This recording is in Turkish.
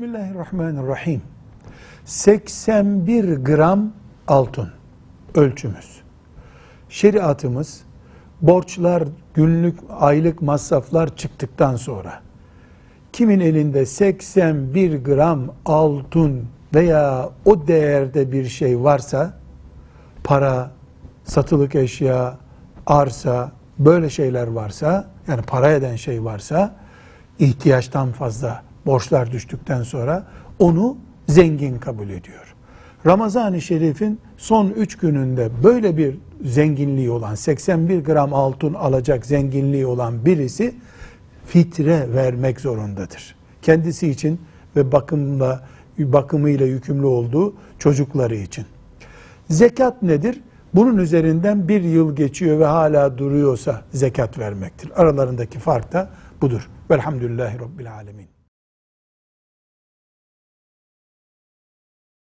Bismillahirrahmanirrahim. 81 gram altın ölçümüz. Şeriatımız borçlar, günlük, aylık masraflar çıktıktan sonra kimin elinde 81 gram altın veya o değerde bir şey varsa, para, satılık eşya, arsa, böyle şeyler varsa, yani para eden şey varsa, ihtiyaçtan fazla borçlar düştükten sonra onu zengin kabul ediyor. Ramazan-ı Şerif'in son 3 gününde böyle bir zenginliği olan, 81 gram altın alacak zenginliği olan birisi fitre vermek zorundadır. Kendisi için ve bakımıyla yükümlü olduğu çocukları için. Zekat nedir? Bunun üzerinden bir yıl geçiyor ve hala duruyorsa zekat vermektir. Aralarındaki fark da budur. Velhamdülillahi Rabbil Alemin.